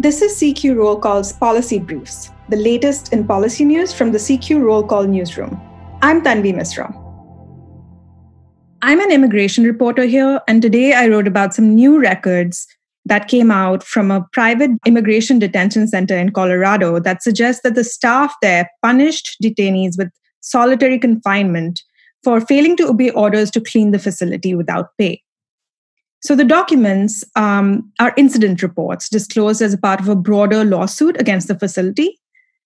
This is CQ Roll Call's Policy Briefs, the latest in policy news from the CQ Roll Call newsroom. I'm Tanvi Misra. I'm an immigration reporter here, and today I wrote about some new records that came out from a private immigration detention center in Colorado that suggests that the staff there punished detainees with solitary confinement for failing to obey orders to clean the facility without pay. So the documents are incident reports disclosed as a part of a broader lawsuit against the facility.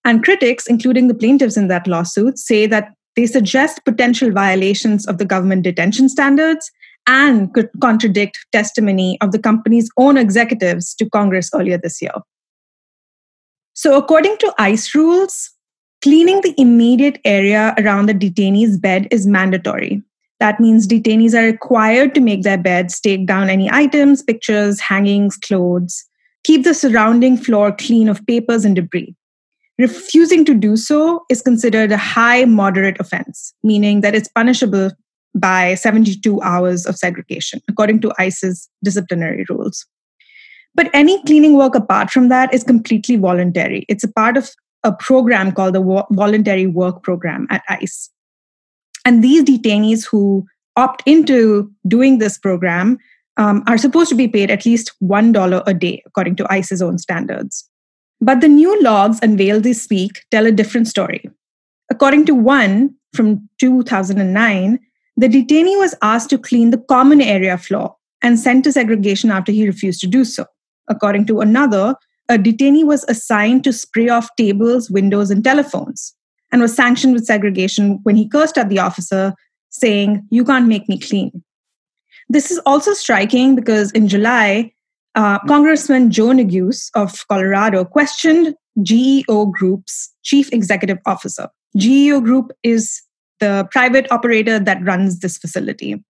And critics, including the plaintiffs in that lawsuit, say that they suggest potential violations of the government detention standards and could contradict testimony of the company's own executives to Congress earlier this year. So according to ICE rules, cleaning the immediate area around the detainee's bed is mandatory. That means detainees are required to make their beds, take down any items, pictures, hangings, clothes, keep the surrounding floor clean of papers and debris. Refusing to do so is considered a high moderate offense, meaning that it's punishable by 72 hours of segregation, according to ICE's disciplinary rules. But any cleaning work apart from that is completely voluntary. It's a part of a program called the Voluntary Work Program at ICE. And these detainees who opt into doing this program are supposed to be paid at least $1 a day, according to ICE's own standards. But the new logs unveiled this week tell a different story. According to one from 2009, the detainee was asked to clean the common area floor and sent to segregation after he refused to do so. According to another, a detainee was assigned to spray off tables, windows, and telephones, and was sanctioned with segregation when he cursed at the officer, saying, "You can't make me clean." This is also striking because in July, Congressman Joe Neguse of Colorado questioned GEO Group's chief executive officer. GEO Group is the private operator that runs this facility.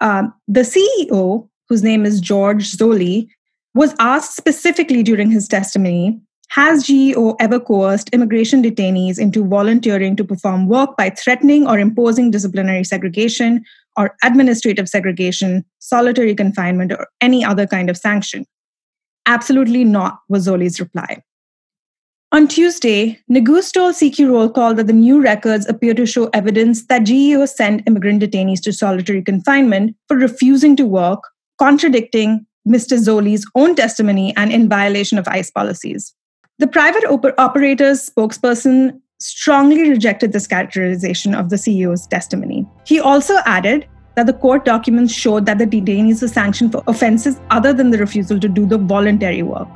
The CEO, whose name is George Zoley, was asked specifically during his testimony, has GEO ever coerced immigration detainees into volunteering to perform work by threatening or imposing disciplinary segregation or administrative segregation, solitary confinement, or any other kind of sanction? Absolutely not, was Zoley's reply. On Tuesday, Neguse told CQ Roll Call that the new records appear to show evidence that GEO sent immigrant detainees to solitary confinement for refusing to work, contradicting Mr. Zoley's own testimony and in violation of ICE policies. The private operator's spokesperson strongly rejected this characterization of the CEO's testimony. He also added that the court documents showed that the detainees were sanctioned for offenses other than the refusal to do the voluntary work.